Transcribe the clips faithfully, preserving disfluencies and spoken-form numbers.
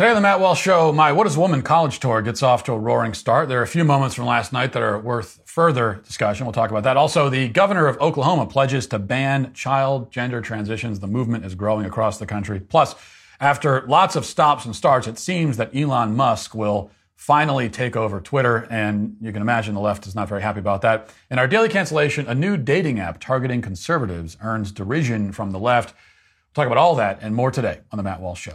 Today on the Matt Walsh Show, my What is Woman college tour gets off to a roaring start. There are a few moments from last night that are worth further discussion. We'll talk about that. Also, the governor of Oklahoma pledges to ban child gender transitions. The movement is growing across the country. Plus, after lots of stops and starts, it seems that Elon Musk will finally take over Twitter, and you can imagine the left is not very happy about that. In our daily cancellation, a new dating app targeting conservatives earns derision from the left. We'll talk about all that and more today on the Matt Walsh Show.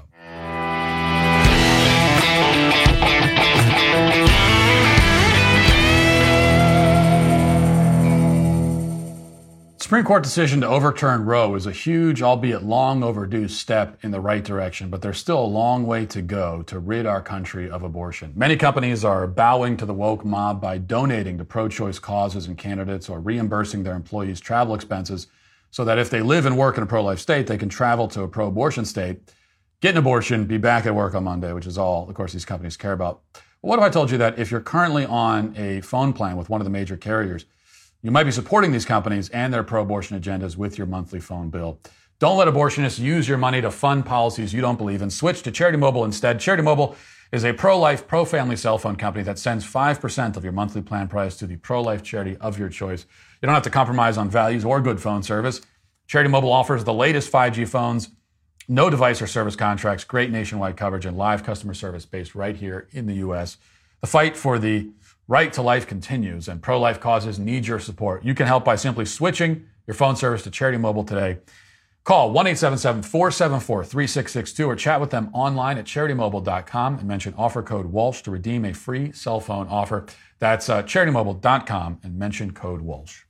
Supreme Court decision to overturn Roe is a huge, albeit long overdue, step in the right direction, but there's still a long way to go to rid our country of abortion. Many companies are bowing to the woke mob by donating to pro-choice causes and candidates or reimbursing their employees' travel expenses so that if they live and work in a pro-life state, they can travel to a pro-abortion state, get an abortion, be back at work on Monday, which is all, of course, these companies care about. But what if I told you that if you're currently on a phone plan with one of the major carriers, you might be supporting these companies and their pro-abortion agendas with your monthly phone bill? Don't let abortionists use your money to fund policies you don't believe in. Switch to Charity Mobile instead. Charity Mobile is a pro-life, pro-family cell phone company that sends five percent of your monthly plan price to the pro-life charity of your choice. You don't have to compromise on values or good phone service. Charity Mobile offers the latest five G phones, no device or service contracts, great nationwide coverage, and live customer service based right here in the U S. The fight for the right to life continues, and pro-life causes need your support. You can help by simply switching your phone service to Charity Mobile today. Call one eight seven seven, four seven four, three six six two or chat with them online at charity mobile dot com and mention offer code Walsh to redeem a free cell phone offer. That's uh, charity mobile dot com and mention code Walsh.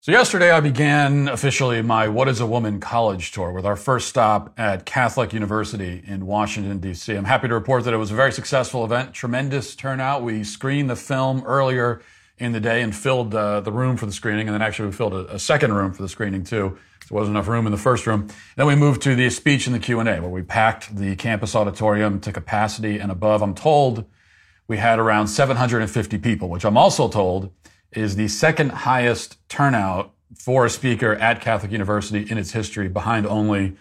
So yesterday I began officially my What is a Woman college tour with our first stop at Catholic University in Washington, D C. I'm happy to report that it was a very successful event, tremendous turnout. We screened the film earlier in the day and filled uh, the room for the screening, and then actually we filled a, a second room for the screening too. There wasn't enough room in the first room. Then we moved to the speech and the Q and A, where we packed the campus auditorium to capacity and above. I'm told we had around seven hundred fifty people, which I'm also told is the second highest turnout for a speaker at Catholic University in its history, behind only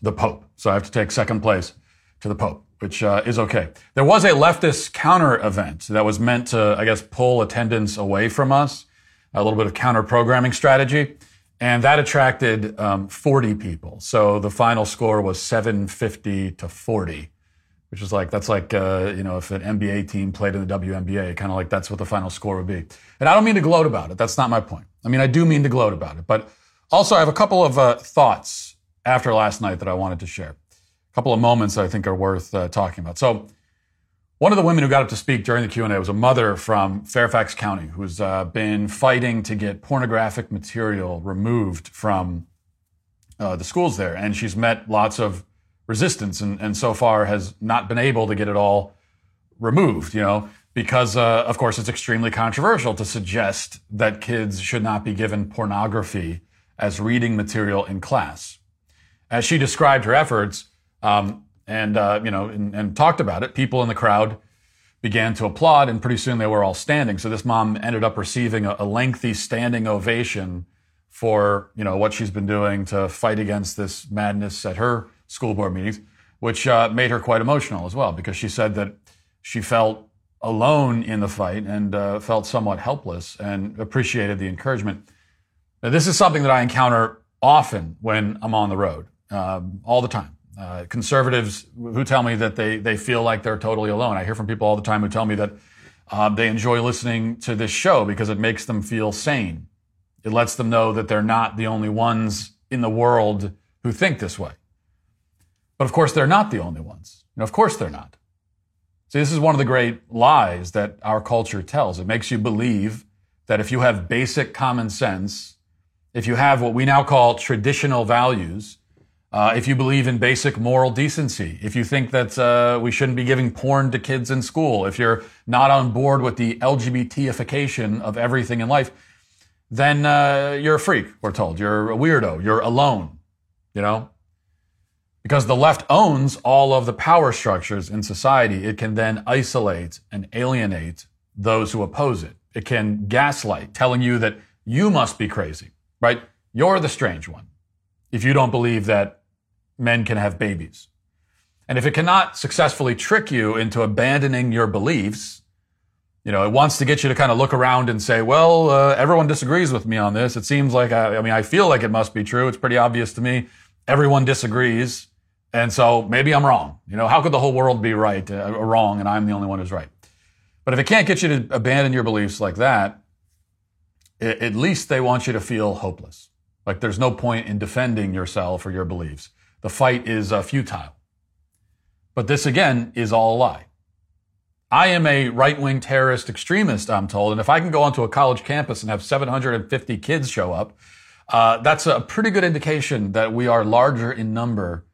the Pope. So I have to take second place to the Pope, which uh, is okay. There was a leftist counter event that was meant to, I guess, pull attendance away from us, a little bit of counter programming strategy, and that attracted um, forty people. So the final score was seven fifty to forty. Which is like, that's like, uh, you know, if an N B A team played in the W N B A, kind of like that's what the final score would be. And I don't mean to gloat about it. That's not my point. I mean, I do mean to gloat about it. But also I have a couple of uh, thoughts after last night that I wanted to share. A couple of moments that I think are worth uh, talking about. So one of the women who got up to speak during the Q and A was a mother from Fairfax County who's uh, been fighting to get pornographic material removed from uh, the schools there. And she's met lots of resistance and, and so far has not been able to get it all removed, you know, because, uh, of course, it's extremely controversial to suggest that kids should not be given pornography as reading material in class. As she described her efforts um, and, uh, you know, and, and talked about it, people in the crowd began to applaud, and pretty soon they were all standing. So this mom ended up receiving a, a lengthy standing ovation for, you know, what she's been doing to fight against this madness at her school board meetings, which uh, made her quite emotional as well, because she said that she felt alone in the fight and uh, felt somewhat helpless and appreciated the encouragement. Now, this is something that I encounter often when I'm on the road, um, all the time. Uh, conservatives who tell me that they, they feel like they're totally alone. I hear from people all the time who tell me that uh, they enjoy listening to this show because it makes them feel sane. It lets them know that they're not the only ones in the world who think this way. But of course, they're not the only ones. You know, of course they're not. See, this is one of the great lies that our culture tells. It makes you believe that if you have basic common sense, if you have what we now call traditional values, uh, if you believe in basic moral decency, if you think that uh, we shouldn't be giving porn to kids in school, if you're not on board with the LGBTification of everything in life, then uh, you're a freak, we're told. You're a weirdo. You're alone, you know? Because the left owns all of the power structures in society, it can then isolate and alienate those who oppose it. It can gaslight, telling you that you must be crazy, right? You're the strange one if you don't believe that men can have babies. And if it cannot successfully trick you into abandoning your beliefs, you know, it wants to get you to kind of look around and say, well, uh, everyone disagrees with me on this. It seems like, I, I mean, I feel like it must be true. It's pretty obvious to me. Everyone disagrees. And so maybe I'm wrong. You know, how could the whole world be right uh, or wrong and I'm the only one who's right? But if it can't get you to abandon your beliefs like that, it, at least they want you to feel hopeless. Like there's no point in defending yourself or your beliefs. The fight is uh, futile. But this, again, is all a lie. I am a right-wing terrorist extremist, I'm told, and if I can go onto a college campus and have seven hundred fifty kids show up, uh, that's a pretty good indication that we are larger in number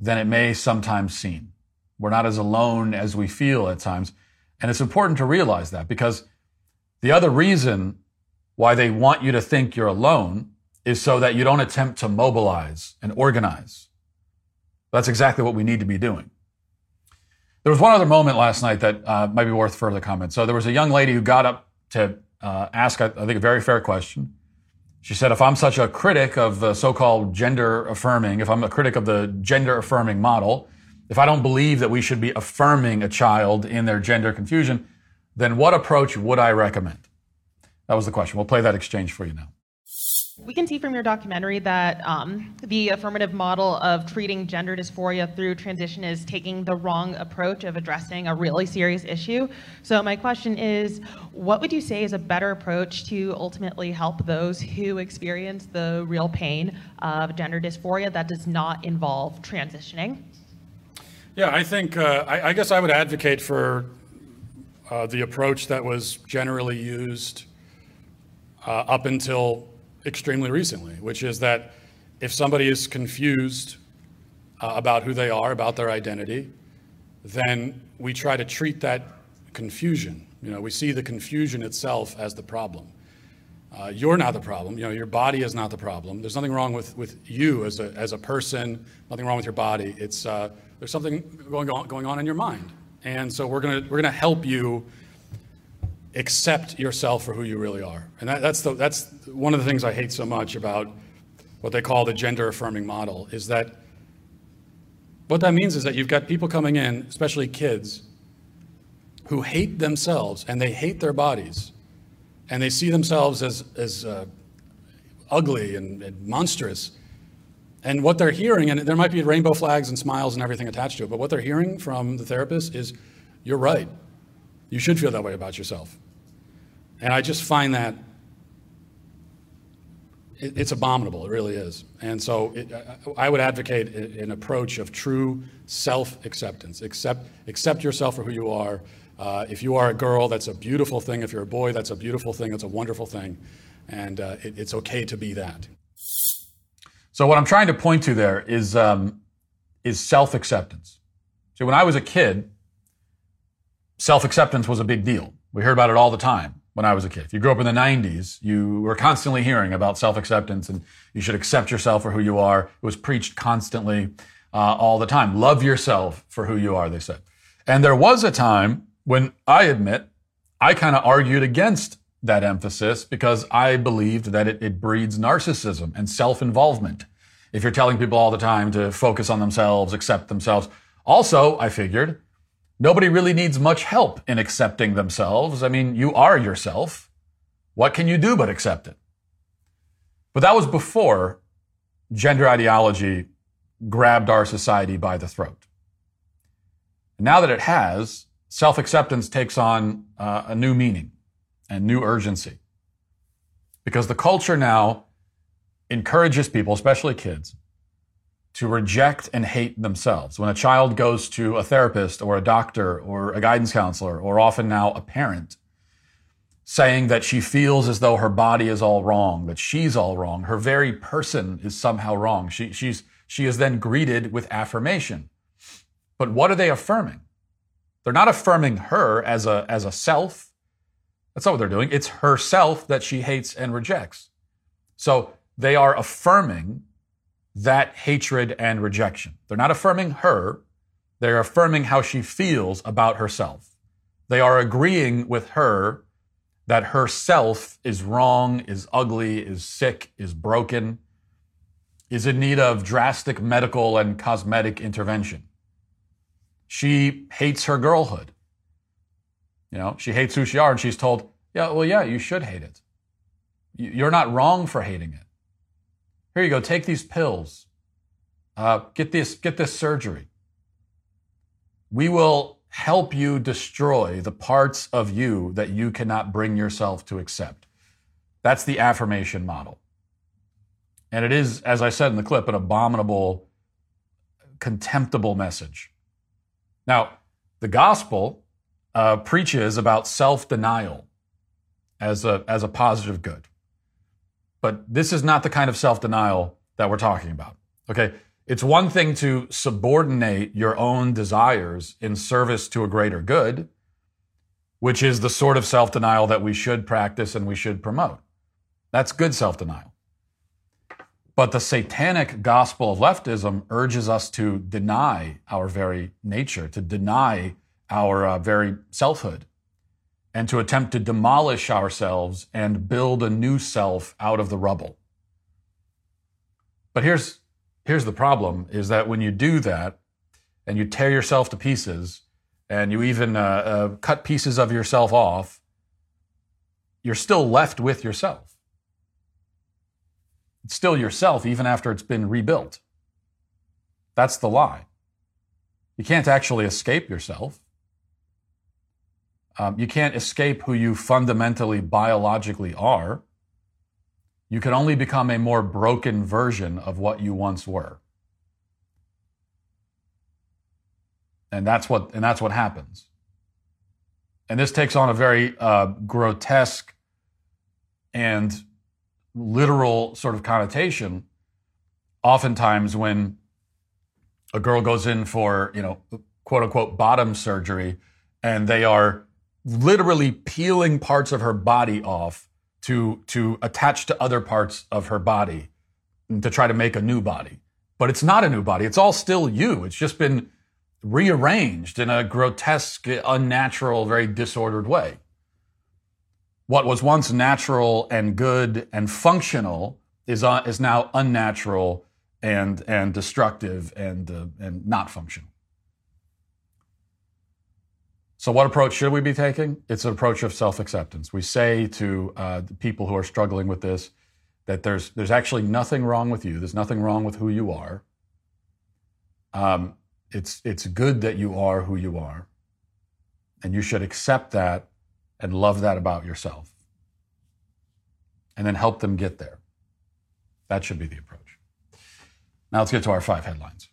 than it may sometimes seem. We're not as alone as we feel at times. And it's important to realize that, because the other reason why they want you to think you're alone is so that you don't attempt to mobilize and organize. That's exactly what we need to be doing. There was one other moment last night that uh, might be worth further comment. So there was a young lady who got up to uh, ask, I think, a very fair question. She said, if I'm such a critic of the so-called gender affirming, if I'm a critic of the gender affirming model, if I don't believe that we should be affirming a child in their gender confusion, then what approach would I recommend? That was the question. We'll play that exchange for you now. We can see from your documentary that um, the affirmative model of treating gender dysphoria through transition is taking the wrong approach of addressing a really serious issue. So my question is, what would you say is a better approach to ultimately help those who experience the real pain of gender dysphoria that does not involve transitioning? Yeah, I think, uh, I, I guess I would advocate for uh, the approach that was generally used uh, up until extremely recently, which is that if somebody is confused uh, about who they are, about their identity, then we try to treat that confusion. You know, we see the confusion itself as the problem. Uh, you're not the problem. You know, your body is not the problem. There's nothing wrong with, with you as a as a person. Nothing wrong with your body. It's uh, there's something going on going on in your mind, and so we're gonna we're gonna help you accept yourself for who you really are. And that, that's the, that's one of the things I hate so much about what they call the gender affirming model, is that what that means is that you've got people coming in, especially kids, who hate themselves and they hate their bodies and they see themselves as, as uh, ugly and, and monstrous. And what they're hearing, and there might be rainbow flags and smiles and everything attached to it, but what they're hearing from the therapist is, you're right. You should feel that way about yourself. And I just find that it, it's abominable. It really is. And so it, I would advocate an approach of true self-acceptance. Accept, accept yourself for who you are. Uh, if you are a girl, that's a beautiful thing. If you're a boy, that's a beautiful thing. That's a wonderful thing. And uh, it, it's okay to be that. So what I'm trying to point to there is um, is self-acceptance. So when I was a kid, self-acceptance was a big deal. We heard about it all the time when I was a kid. If you grew up in the nineties, you were constantly hearing about self-acceptance and you should accept yourself for who you are. It was preached constantly uh, all the time. Love yourself for who you are, they said. And there was a time when, I admit, I kind of argued against that emphasis because I believed that it, it breeds narcissism and self-involvement. If you're telling people all the time to focus on themselves, accept themselves. Also, I figured, nobody really needs much help in accepting themselves. I mean, you are yourself. What can you do but accept it? But that was before gender ideology grabbed our society by the throat. Now that it has, self-acceptance takes on uh, a new meaning and new urgency. Because the culture now encourages people, especially kids, to reject and hate themselves. When a child goes to a therapist or a doctor or a guidance counselor or often now a parent saying that she feels as though her body is all wrong, that she's all wrong, her very person is somehow wrong. She, she's, she is then greeted with affirmation. But what are they affirming? They're not affirming her as a, as a self. That's not what they're doing. It's herself that she hates and rejects. So they are affirming that hatred and rejection. They're not affirming her. They're affirming how she feels about herself. They are agreeing with her that herself is wrong, is ugly, is sick, is broken, is in need of drastic medical and cosmetic intervention. she hates her girlhood. You know, she hates who she are, and she's told, yeah, well, yeah, you should hate it. You're not wrong for hating it. Here you go. Take these pills. Uh, get this, get this surgery. We will help you destroy the parts of you that you cannot bring yourself to accept. That's the affirmation model. And it is, as I said in the clip, an abominable, contemptible message. Now, the gospel uh, preaches about self-denial as a, as a positive good. But this is not the kind of self-denial that we're talking about, okay? It's one thing to subordinate your own desires in service to a greater good, which is the sort of self-denial that we should practice and we should promote. That's good self-denial. But the satanic gospel of leftism urges us to deny our very nature, to deny our uh, very selfhood, and to attempt to demolish ourselves and build a new self out of the rubble. But here's here's the problem, is that when you do that, and you tear yourself to pieces, and you even uh, uh, cut pieces of yourself off, you're still left with yourself. It's still yourself, even after it's been rebuilt. That's the lie. You can't actually escape yourself. Um, you can't escape who you fundamentally, biologically are. You can only become a more broken version of what you once were. And that's what, and that's what happens. And this takes on a very uh, grotesque and literal sort of connotation, oftentimes when a girl goes in for, you know, quote unquote bottom surgery, and they are literally peeling parts of her body off to to attach to other parts of her body to try to make a new body. But it's not a new body. It's all still you. It's just been rearranged in a grotesque, unnatural, very disordered way. What was once natural and good and functional is uh, is now unnatural and and destructive and uh, and not functional. So what approach should we be taking? It's an approach of self-acceptance. We say to uh, the people who are struggling with this that there's there's actually nothing wrong with you. There's nothing wrong with who you are. Um, it's it's good that you are who you are, and you should accept that and love that about yourself, and then help them get there. That should be the approach. Now let's get to our five headlines.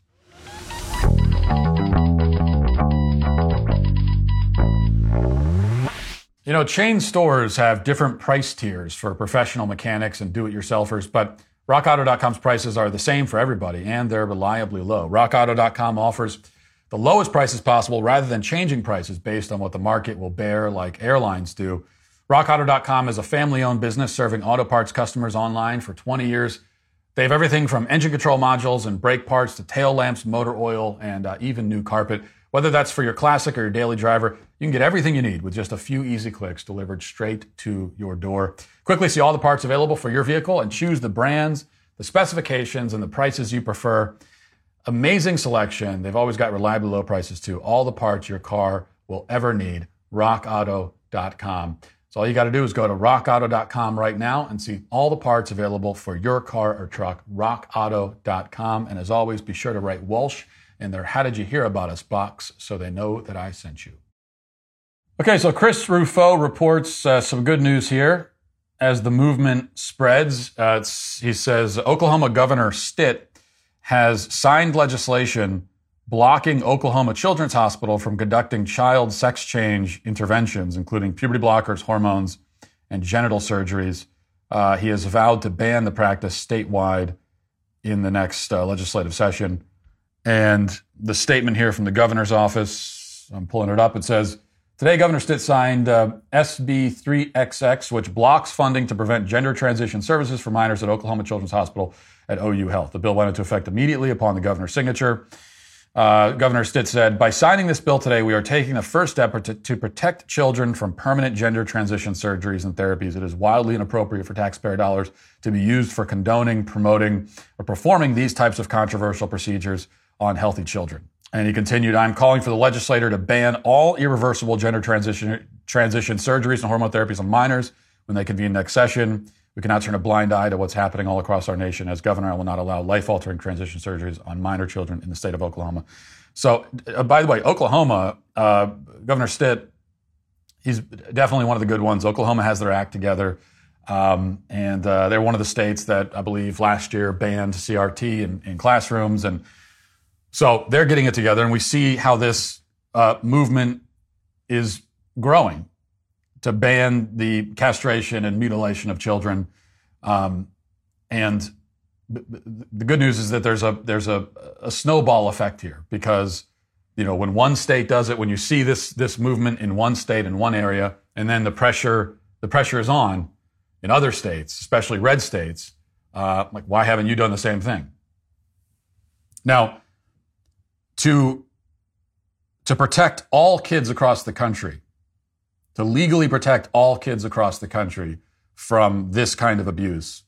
You know, chain stores have different price tiers for professional mechanics and do-it-yourselfers, but rock auto dot com's prices are the same for everybody, and they're reliably low. rock auto dot com offers the lowest prices possible rather than changing prices based on what the market will bear like airlines do. rock auto dot com is a family-owned business serving auto parts customers online for twenty years. They have everything from engine control modules and brake parts to tail lamps, motor oil, and uh, even new carpet. Whether that's for your classic or your daily driver, you can get everything you need with just a few easy clicks delivered straight to your door. Quickly see all the parts available for your vehicle and choose the brands, the specifications, and the prices you prefer. Amazing selection. They've always got reliably low prices, too. All the parts your car will ever need. rock auto dot com. So all you got to do is go to rock auto dot com right now and see all the parts available for your car or truck. rock auto dot com. And as always, be sure to write Walsh in their How Did You Hear About Us box so they know that I sent you. Okay, so Chris Ruffo reports uh, some good news here as the movement spreads. Uh, he says Oklahoma Governor Stitt has signed legislation blocking Oklahoma Children's Hospital from conducting child sex change interventions, including puberty blockers, hormones, and genital surgeries. Uh, he has vowed to ban the practice statewide in the next uh, legislative session. And the statement here from the governor's office, I'm pulling it up, it says, today Governor Stitt signed uh, S B three X X, which blocks funding to prevent gender transition services for minors at Oklahoma Children's Hospital at O U Health. The bill went into effect immediately upon the governor's signature. Uh, Governor Stitt said, by signing this bill today, we are taking the first step to, to protect children from permanent gender transition surgeries and therapies. It is wildly inappropriate for taxpayer dollars to be used for condoning, promoting, or performing these types of controversial procedures on healthy children. And he continued, I'm calling for the legislator to ban all irreversible gender transition transition surgeries and hormone therapies on minors when they convene next session. We cannot turn a blind eye to what's happening all across our nation. As governor, I will not allow life-altering transition surgeries on minor children in the state of Oklahoma. So, uh, by the way, Oklahoma, uh, Governor Stitt, he's definitely one of the good ones. Oklahoma has their act together. Um, and uh, they're one of the states that, I believe, last year banned C R T in, in classrooms. And so they're getting it together, and we see how this uh, movement is growing to ban the castration and mutilation of children. Um, and th- th- the good news is that there's a there's a, a snowball effect here, because you know when one state does it, when you see this this movement in one state in one area, and then the pressure the pressure is on in other states, especially red states. Uh, like, why haven't you done the same thing? Now, to to protect all kids across the country, to legally protect all kids across the country from this kind of abuse,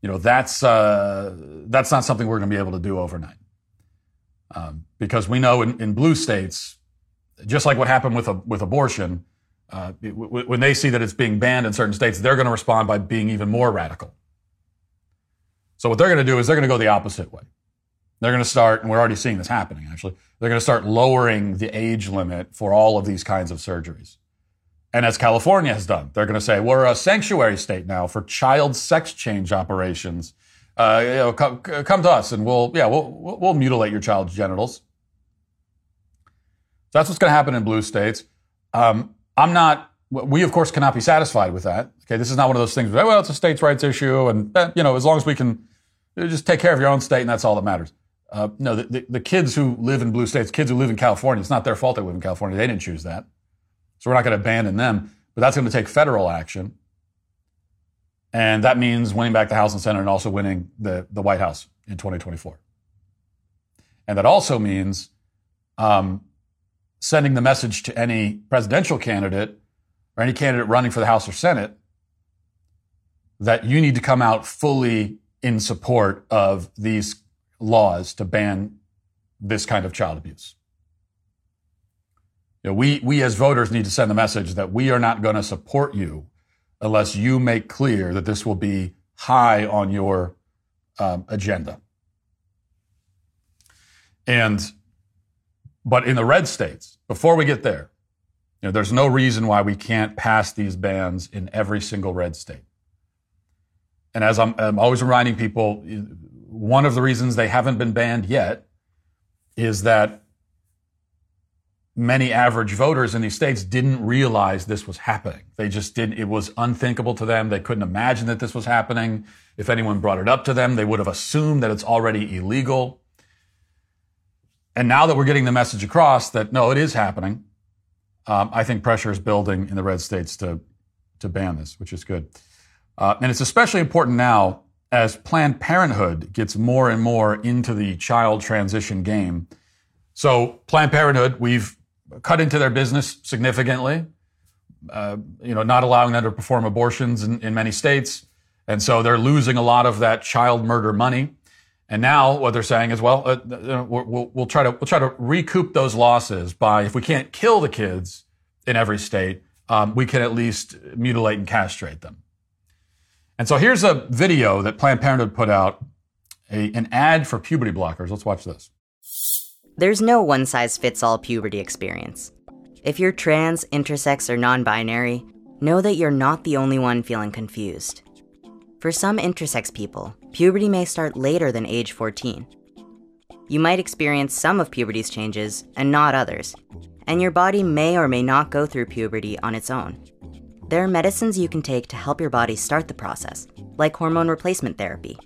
you know, that's uh, that's not something we're going to be able to do overnight, um, because we know in, in blue states, just like what happened with a, with abortion, uh, it, w- when they see that it's being banned in certain states, they're going to respond by being even more radical. So what they're going to do is they're going to go the opposite way. They're going to start, and we're already seeing this happening, actually, they're going to start lowering the age limit for all of these kinds of surgeries. And as California has done, they're going to say, we're a sanctuary state now for child sex change operations. Uh, you know, come, come to us, and we'll, yeah, we'll, we'll mutilate your child's genitals. So that's what's going to happen in blue states. Um, I'm not, we of course cannot be satisfied with that. Okay, this is not one of those things where, well, it's a states' rights issue, and, you know, as long as we can just take care of your own state, and that's all that matters. Uh, no, the, the, the kids who live in blue states, kids who live in California, it's not their fault they live in California. They didn't choose that. So we're not going to abandon them. But that's going to take federal action. And that means winning back the House and Senate, and also winning the, the White House in twenty twenty-four. And that also means um, sending the message to any presidential candidate or any candidate running for the House or Senate that you need to come out fully in support of these laws to ban this kind of child abuse. You know, we we as voters need to send the message that we are not going to support you unless you make clear that this will be high on your um, agenda. And but in the red states, before we get there, you know, there's no reason why we can't pass these bans in every single red state. And as I'm, I'm always reminding people, one of the reasons they haven't been banned yet is that many average voters in these states didn't realize this was happening. They just didn't. It was unthinkable to them. They couldn't imagine that this was happening. If anyone brought it up to them, they would have assumed that it's already illegal. And now that we're getting the message across that, no, it is happening, um, I think pressure is building in the red states to, to ban this, which is good. Uh, and it's especially important now as Planned Parenthood gets more and more into the child transition game. So Planned Parenthood, we've cut into their business significantly, uh, you know, not allowing them to perform abortions in, in many states. And so they're losing a lot of that child murder money. And now what they're saying is, well, uh, we'll, we'll try to we'll try to recoup those losses by, if we can't kill the kids in every state, um, we can at least mutilate and castrate them. And so here's a video that Planned Parenthood put out, a, an ad for puberty blockers. Let's watch this. There's no one-size-fits-all puberty experience. If you're trans, intersex, or non-binary, know that you're not the only one feeling confused. For some intersex people, puberty may start later than age fourteen. You might experience some of puberty's changes and not others, and your body may or may not go through puberty on its own. There are medicines you can take to help your body start the process, like hormone replacement therapy.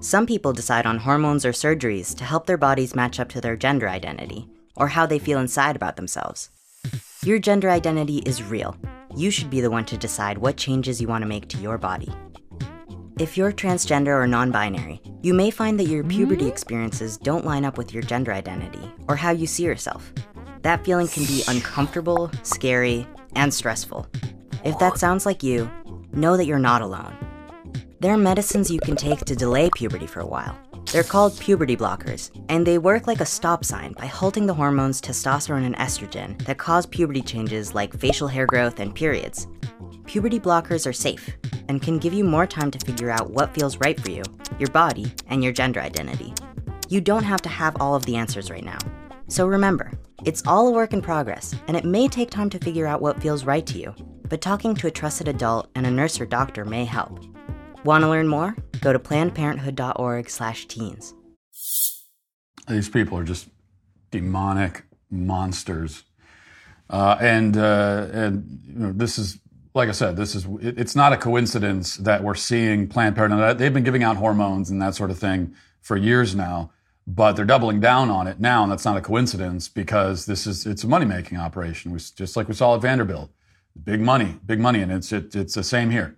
Some people decide on hormones or surgeries to help their bodies match up to their gender identity, or how they feel inside about themselves. Your gender identity is real. You should be the one to decide what changes you want to make to your body. If you're transgender or non-binary, you may find that your puberty experiences don't line up with your gender identity, or how you see yourself. That feeling can be uncomfortable, scary, and stressful. If that sounds like you, know that you're not alone. There are medicines you can take to delay puberty for a while, They're called puberty blockers, and they work like a stop sign by halting the hormones testosterone and estrogen that cause puberty changes like facial hair growth and periods. Puberty blockers are safe and can give you more time to figure out what feels right for you, your body, and your gender identity. You don't have to have all of the answers right now. So remember, it's all a work in progress, and it may take time to figure out what feels right to you, but talking to a trusted adult and a nurse or doctor may help. Want to learn more? Go to planned parenthood dot org slash teens. These people are just demonic monsters. Uh, and uh, and you know, this is, like I said, this is it, it's not a coincidence that we're seeing Planned Parenthood. They've been giving out hormones and that sort of thing for years now, but they're doubling down on it now, and that's not a coincidence because this is it's a money-making operation, we, just like we saw at Vanderbilt. Big money, big money, and it's it, it's the same here.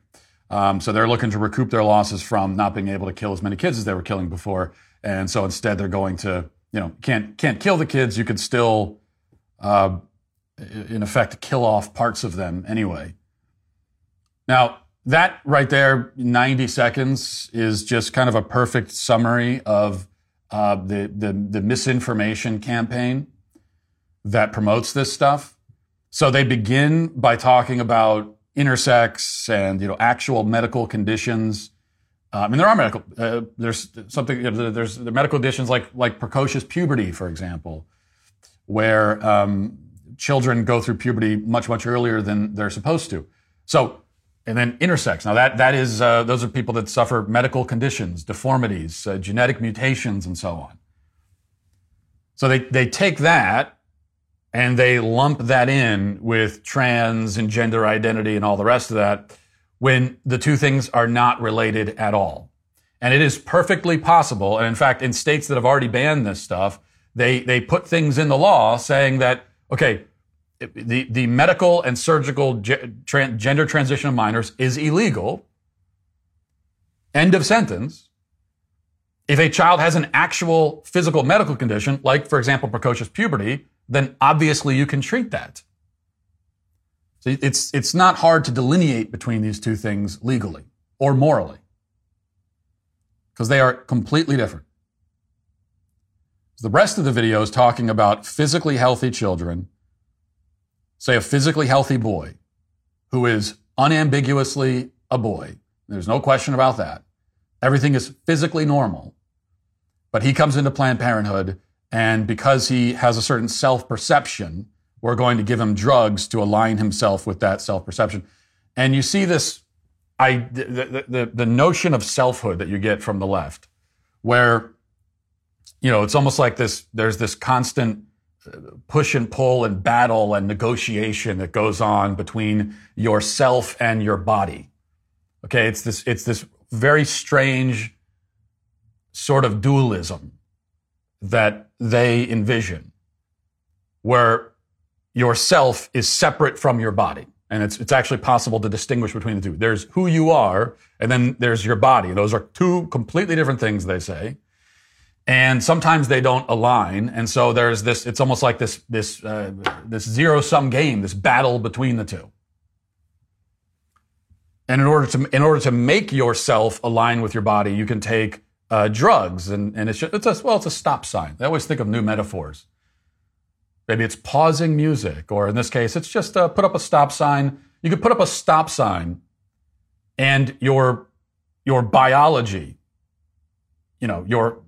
Um, so they're looking to recoup their losses from not being able to kill as many kids as they were killing before, and so instead they're going to, you know, can't can't kill the kids. You could still, uh, in effect, kill off parts of them anyway. Now that right there, ninety seconds is just kind of a perfect summary of uh, the, the the misinformation campaign that promotes this stuff. So they begin by talking about intersex and, you know, actual medical conditions. Uh, I mean, there are medical. Uh, there's something. You know, there's the medical conditions like like precocious puberty, for example, where um, children go through puberty much much earlier than they're supposed to. So, and then intersex. Now that that is uh, those are people that suffer medical conditions, deformities, uh, genetic mutations, and so on. So they they take that. And they lump that in with trans and gender identity and all the rest of that when the two things are not related at all. And it is perfectly possible. And in fact, in states that have already banned this stuff, they, they put things in the law saying that, okay, the, the medical and surgical ge- tra- gender transition of minors is illegal. End of sentence. If a child has an actual physical medical condition, like, for example, precocious puberty, then obviously you can treat that. So it's it's not hard to delineate between these two things legally or morally, because they are completely different. The rest of the video is talking about physically healthy children, say a physically healthy boy who is unambiguously a boy. There's no question about that. Everything is physically normal, but he comes into Planned Parenthood, and because he has a certain self-perception, we're going to give him drugs to align himself with that self-perception. And you see this, I, the, the, the notion of selfhood that you get from the left, where, you know, it's almost like this, there's this constant push and pull and battle and negotiation that goes on between yourself and your body. Okay, it's this, it's this very strange sort of dualism that they envision, where yourself is separate from your body. And it's it's actually possible to distinguish between the two. There's who you are, and then there's your body. Those are two completely different things, they say. And sometimes they don't align. And so there's this, it's almost like this, this, uh, this zero-sum game, this battle between the two. And in order to, in order to make yourself align with your body, you can take Uh, drugs, and, and it's just, it's a, well, it's a stop sign. I always think of new metaphors. Maybe it's pausing music, or in this case, it's just uh, put up a stop sign. You could put up a stop sign, and your your biology, you know, your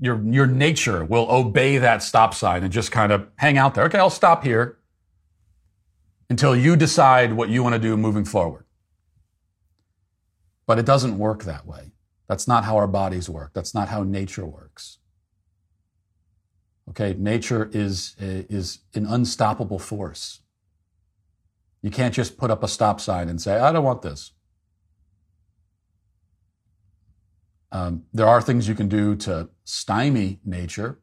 your your nature will obey that stop sign and just kind of hang out there. Okay, I'll stop here until you decide what you want to do moving forward. But it doesn't work that way. That's not how our bodies work. That's not how nature works. Okay, nature is, is an unstoppable force. You can't just put up a stop sign and say, I don't want this. Um, there are things you can do to stymie nature.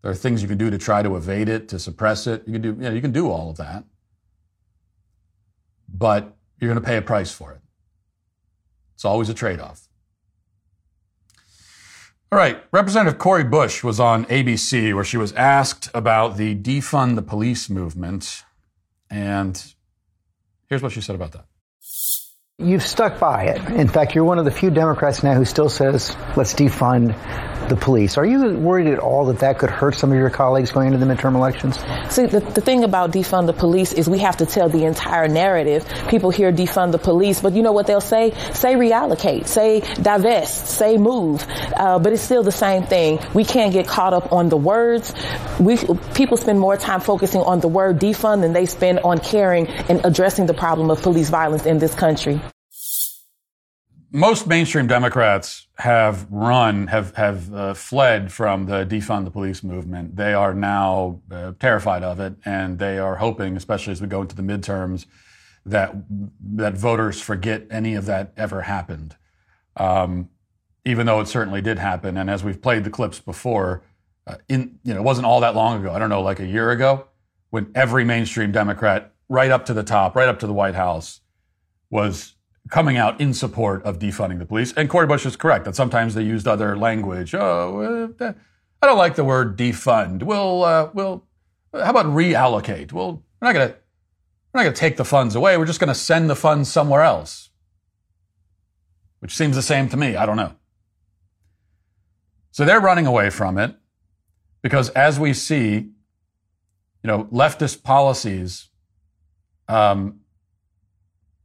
There are things you can do to try to evade it, to suppress it. You can do, you know, you can do all of that. But you're going to pay a price for it. It's always a trade-off. All right, Representative Cori Bush was on A B C, where she was asked about the defund the police movement. And here's what she said about that. You've stuck by it. In fact, you're one of the few Democrats now who still says, let's defund the police. Are you worried at all that that could hurt some of your colleagues going into the midterm elections? See, the, the thing about defund the police is we have to tell the entire narrative. People hear defund the police, but you know what they'll say? Say reallocate, say divest, say move. Uh, but it's still the same thing. We can't get caught up on the words. We People spend more time focusing on the word defund than they spend on caring and addressing the problem of police violence in this country. Most mainstream Democrats have run, have have uh, fled from the defund the police movement. They are now uh, terrified of it, and they are hoping, especially as we go into the midterms, that that voters forget any of that ever happened. Um, even though it certainly did happen, and as we've played the clips before, uh, in you know it wasn't all that long ago. I don't know, like a year ago, when every mainstream Democrat, right up to the top, right up to the White House, was coming out in support of defunding the police. And Cori Bush is correct that sometimes they used other language. Oh, uh, I don't like the word defund. We'll, uh, we'll, how about reallocate? Well, we're not going to, we're not going to take the funds away. We're just going to send the funds somewhere else, which seems the same to me. I don't know. So they're running away from it because, as we see, you know, leftist policies, um,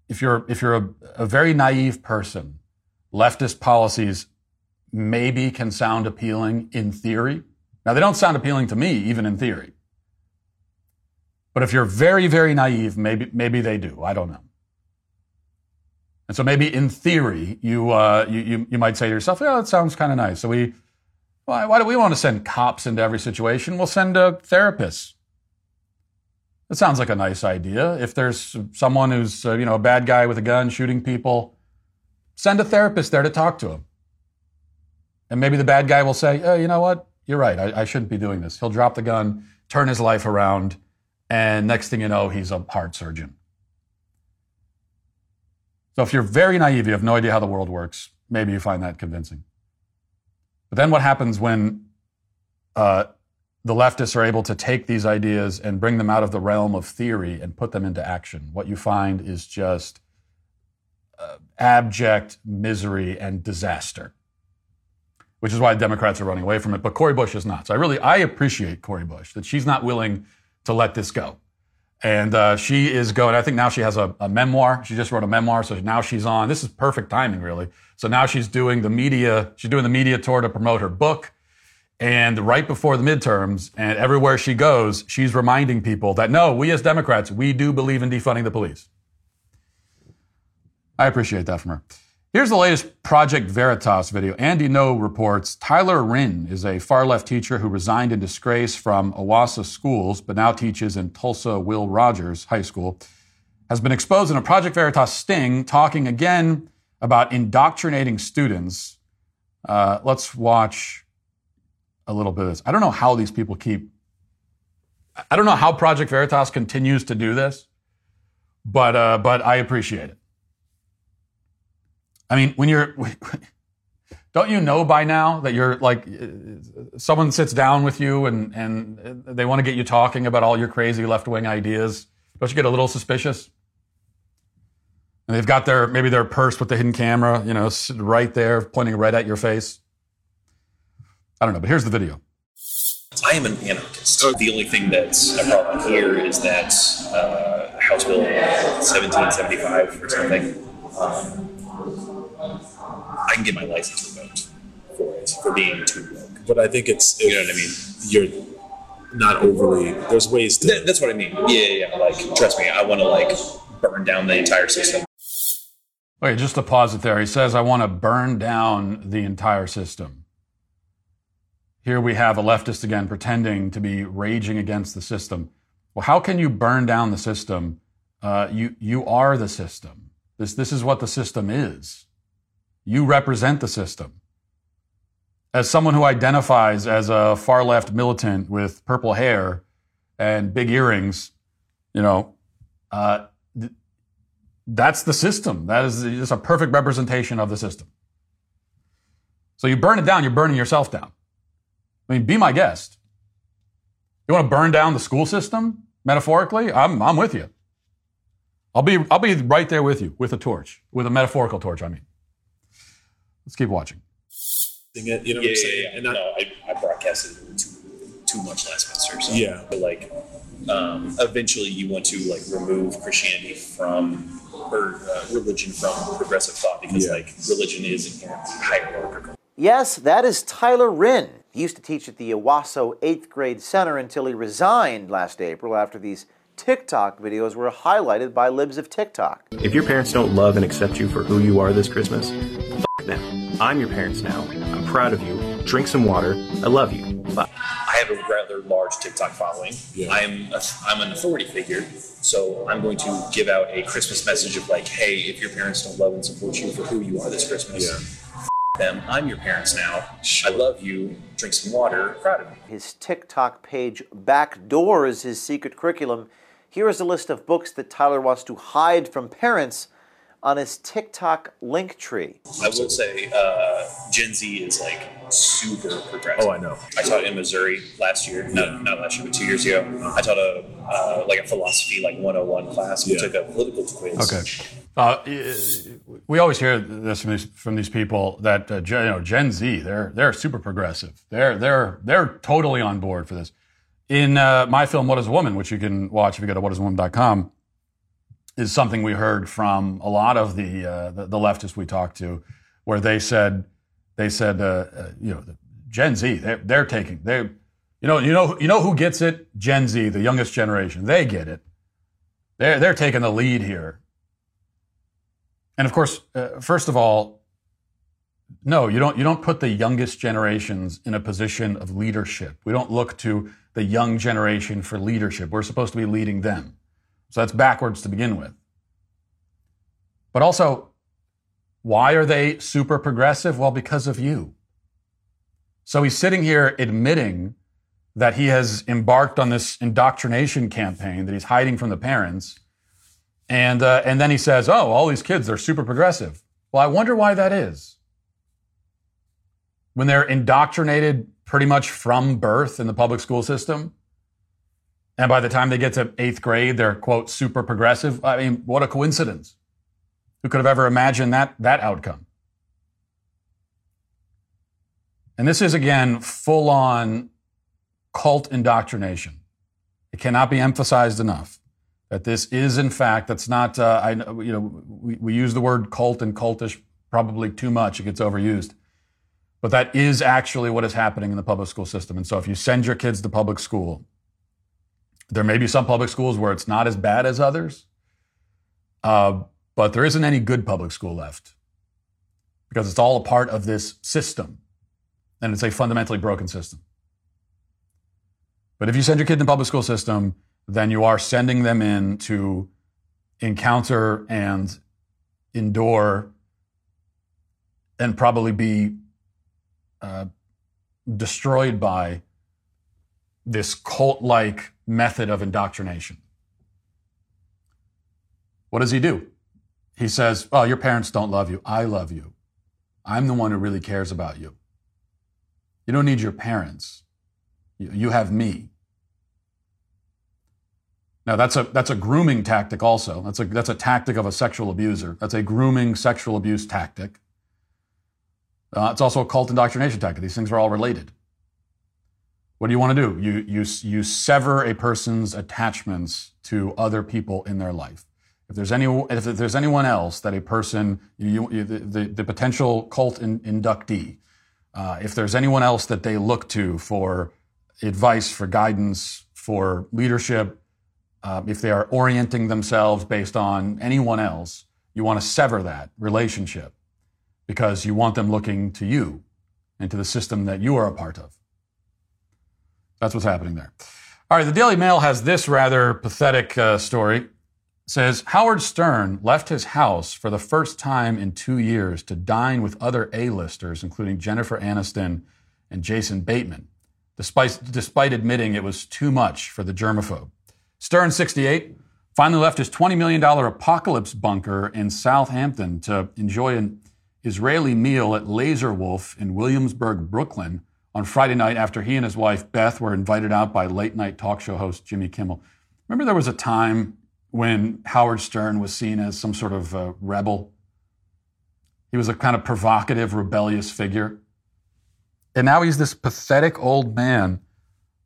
If you're if you're a, a very naive person, leftist policies maybe can sound appealing in theory. Now, they don't sound appealing to me, even in theory. But if you're very, very naive, maybe maybe they do. I don't know. And so maybe in theory, you uh, you, you you might say to yourself, "Yeah, that sounds kind of nice." So we why, why do we want to send cops into every situation? We'll send uh, therapists. That sounds like a nice idea. If there's someone who's, uh, you know, a bad guy with a gun shooting people, send a therapist there to talk to him. And maybe the bad guy will say, oh, you know what? You're right. I, I shouldn't be doing this. He'll drop the gun, turn his life around, and next thing you know, he's a heart surgeon. So if you're very naive, you have no idea how the world works, maybe you find that convincing. But then what happens when uh the leftists are able to take these ideas and bring them out of the realm of theory and put them into action? What you find is just uh, abject misery and disaster, which is why Democrats are running away from it. But Cori Bush is not. So I really, I appreciate Cori Bush, that she's not willing to let this go. And uh, she is going, I think now she has a, a memoir. She just wrote a memoir. So now she's on, this is perfect timing, really. So now she's doing the media, she's doing the media tour to promote her book. And right before the midterms, and everywhere she goes, she's reminding people that, no, we as Democrats, we do believe in defunding the police. I appreciate that from her. Here's the latest Project Veritas video. Andy Ngo reports Tyler Wren is a far-left teacher who resigned in disgrace from Owasa schools, but now teaches in Tulsa Will Rogers High School, has been exposed in a Project Veritas sting, talking again about indoctrinating students. Uh, let's watch a little bit of this. I don't know how these people keep, I don't know how Project Veritas continues to do this, but uh, but I appreciate it. I mean, when you're, don't you know by now that you're like, someone sits down with you and, and they want to get you talking about all your crazy left-wing ideas. Don't you get a little suspicious? And they've got their, maybe their purse with the hidden camera, you know, right there, pointing right at your face. I don't know, but here's the video. I am an anarchist. The only thing that's a problem here is that uh, House Bill seventeen seventy-five or something, um, I can get my license revoked for it, for being too woke. But I think it's, you know what I mean? You're not overly, there's ways to... That, that's what I mean. Yeah, yeah, yeah. Like, trust me, I want to, like, burn down the entire system. Wait, just to pause it there. He says, I want to burn down the entire system. Here we have a leftist again pretending to be raging against the system. Well, how can you burn down the system? Uh, you you are the system. This this is what the system is. You represent the system. As someone who identifies as a far-left militant with purple hair and big earrings, you know, uh, th- that's the system. That is just a perfect representation of the system. So you burn it down, you're burning yourself down. I mean, be my guest. You want to burn down the school system, metaphorically? I'm I'm with you. I'll be I'll be right there with you with a torch, with a metaphorical torch, I mean. Let's keep watching. It, you know yeah, what I'm saying? Yeah, yeah. And I, no, I, I broadcasted too, too much last semester. So yeah. But like, um, eventually you want to like remove Christianity from, or uh, religion from progressive thought, because yeah. like religion is hierarchical. Yes, that is Tyler Wren. He used to teach at the Owasa eighth grade center until he resigned last April after these TikTok videos were highlighted by Libs of TikTok. If your parents don't love and accept you for who you are this Christmas, f*** them. I'm your parents now. I'm proud of you. Drink some water. I love you. Bye. I have a rather large TikTok following. Yeah. I'm a, I'm an authority figure, so I'm going to give out a Christmas message of like, hey, if your parents don't love and support you for who you are this Christmas, yeah. f*** them. I'm your parents now. Sure. I love you. Drink some water. Proud of you. His TikTok page backdoors his secret curriculum. Here is a list of books that Tyler wants to hide from parents on his TikTok link tree. I will say uh, Gen Z is like super progressive. Oh, I know. I taught in Missouri last year, not, not last year, but two years ago. I taught a uh, like a philosophy like one oh one class. We yeah. took a political quiz. Okay. Uh, we always hear this from these, from these people that uh, you know, Gen Z, they're they're super progressive. They're they're they're totally on board for this. In uh, my film, What is a Woman, which you can watch if you go to what is a woman dot com, is something we heard from a lot of the uh, the, the leftists we talked to, where they said, they said, uh, uh, you know, Gen Z, they're, they're taking, they, you know, you know, you know who gets it? Gen Z, the youngest generation, they get it. They're they're taking the lead here. And of course, uh, first of all, no, you don't you don't put the youngest generations in a position of leadership. We don't look to the young generation for leadership. We're supposed to be leading them. So that's backwards to begin with. But also, why are they super progressive? Well, because of you. So he's sitting here admitting that he has embarked on this indoctrination campaign that he's hiding from the parents. And, uh, and then he says, oh, all these kids, they're super progressive. Well, I wonder why that is. When they're indoctrinated pretty much from birth in the public school system, and by the time they get to eighth grade, they're, quote, super progressive. I mean, what a coincidence. Who could have ever imagined that that outcome? And this is, again, full-on cult indoctrination. It cannot be emphasized enough that this is, in fact, that's not, uh, I, you know, we, we use the word cult and cultish probably too much. It gets overused. But that is actually what is happening in the public school system. And so if you send your kids to public school, there may be some public schools where it's not as bad as others, uh, but there isn't any good public school left because it's all a part of this system, and it's a fundamentally broken system. But if you send your kid in the public school system, then you are sending them in to encounter and endure and probably be uh, destroyed by this cult-like method of indoctrination. What does he do? He says, oh, your parents don't love you. I love you. I'm the one who really cares about you. You don't need your parents. You have me. Now, that's a that's a grooming tactic also. That's a, that's a tactic of a sexual abuser. That's a grooming sexual abuse tactic. Uh, it's also a cult indoctrination tactic. These things are all related. What do you want to do? You, you, you sever a person's attachments to other people in their life. If there's any, if there's anyone else that a person, you, you, the, the, the potential cult in, inductee, uh, if there's anyone else that they look to for advice, for guidance, for leadership, uh, if they are orienting themselves based on anyone else, you want to sever that relationship because you want them looking to you and to the system that you are a part of. That's what's happening there. All right, the Daily Mail has this rather pathetic uh, story. It says, Howard Stern left his house for the first time in two years to dine with other A-listers, including Jennifer Aniston and Jason Bateman, despite, despite admitting it was too much for the germaphobe. Stern, sixty-eight, finally left his twenty million dollars apocalypse bunker in Southampton to enjoy an Israeli meal at Laser Wolf in Williamsburg, Brooklyn, on Friday night after he and his wife, Beth, were invited out by late-night talk show host Jimmy Kimmel. Remember there was a time when Howard Stern was seen as some sort of uh, rebel. He was a kind of provocative, rebellious figure. And now he's this pathetic old man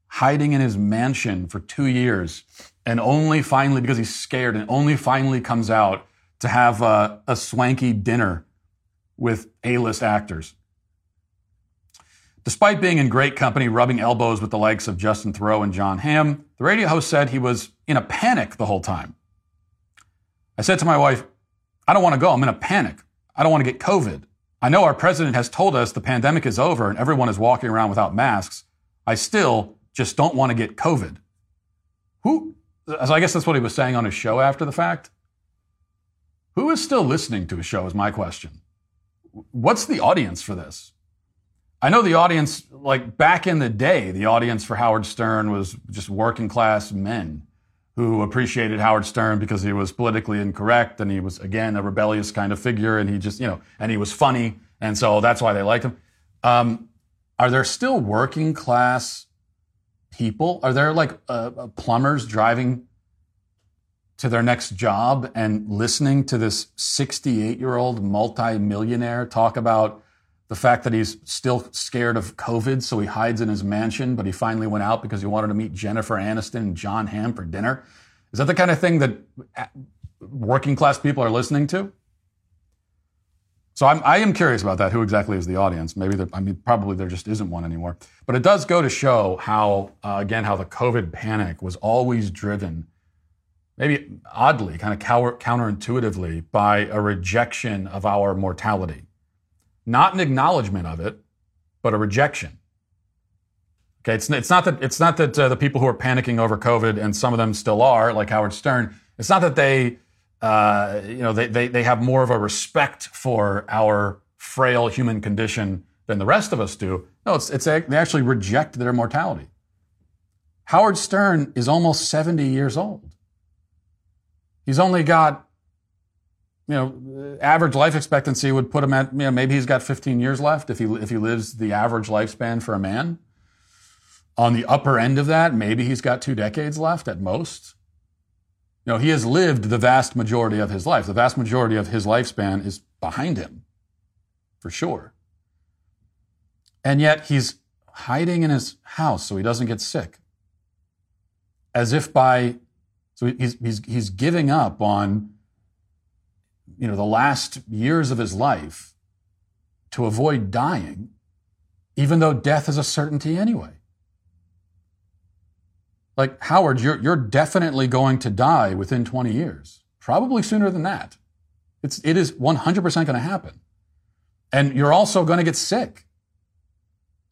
hiding in his mansion for two years and only finally, because he's scared, and only finally comes out to have a, a swanky dinner with A-list actors. Despite being in great company, rubbing elbows with the likes of Justin Theroux and John Hamm, the radio host said he was in a panic the whole time. I said to my wife, I don't want to go. I'm in a panic. I don't want to get COVID. I know our president has told us the pandemic is over and everyone is walking around without masks. I still just don't want to get COVID. Who? So I guess that's what he was saying on his show after the fact. Who is still listening to his show is my question. What's the audience for this? I know the audience, like back in the day, the audience for Howard Stern was just working class men who appreciated Howard Stern because he was politically incorrect and he was, again, a rebellious kind of figure, and he just, you know, and he was funny, and so that's why they liked him. Um, are there still working class people? Are there like uh, plumbers driving to their next job and listening to this sixty-eight-year-old multi-millionaire talk about the fact that he's still scared of COVID, so he hides in his mansion, but he finally went out because he wanted to meet Jennifer Aniston and John Hamm for dinner? Is that the kind of thing that working-class people are listening to? So I'm, I am curious about that. Who exactly is the audience? Maybe there, I mean, probably there just isn't one anymore. But it does go to show how, uh, again, how the COVID panic was always driven, maybe oddly, kind of counter- counterintuitively, by a rejection of our mortality. Not an acknowledgement of it, but a rejection. Okay, it's, it's not that, it's not that uh, the people who are panicking over COVID, and some of them still are, like Howard Stern, it's not that they, uh, you know, they, they they have more of a respect for our frail human condition than the rest of us do. No, it's it's they actually reject their mortality. Howard Stern is almost seventy years old. He's only got, you know, average life expectancy would put him at, you know, maybe he's got fifteen years left if he if he lives the average lifespan for a man. On the upper end of that, maybe he's got two decades left at most. You know, he has lived the vast majority of his life. The vast majority of his lifespan is behind him, for sure. And yet he's hiding in his house so he doesn't get sick. As if by, so he's he's he's giving up on, you know, the last years of his life to avoid dying, even though death is a certainty anyway. Like, Howard, you're you're definitely going to die within twenty years, probably sooner than that. It's it is one hundred percent going to happen, and you're also going to get sick.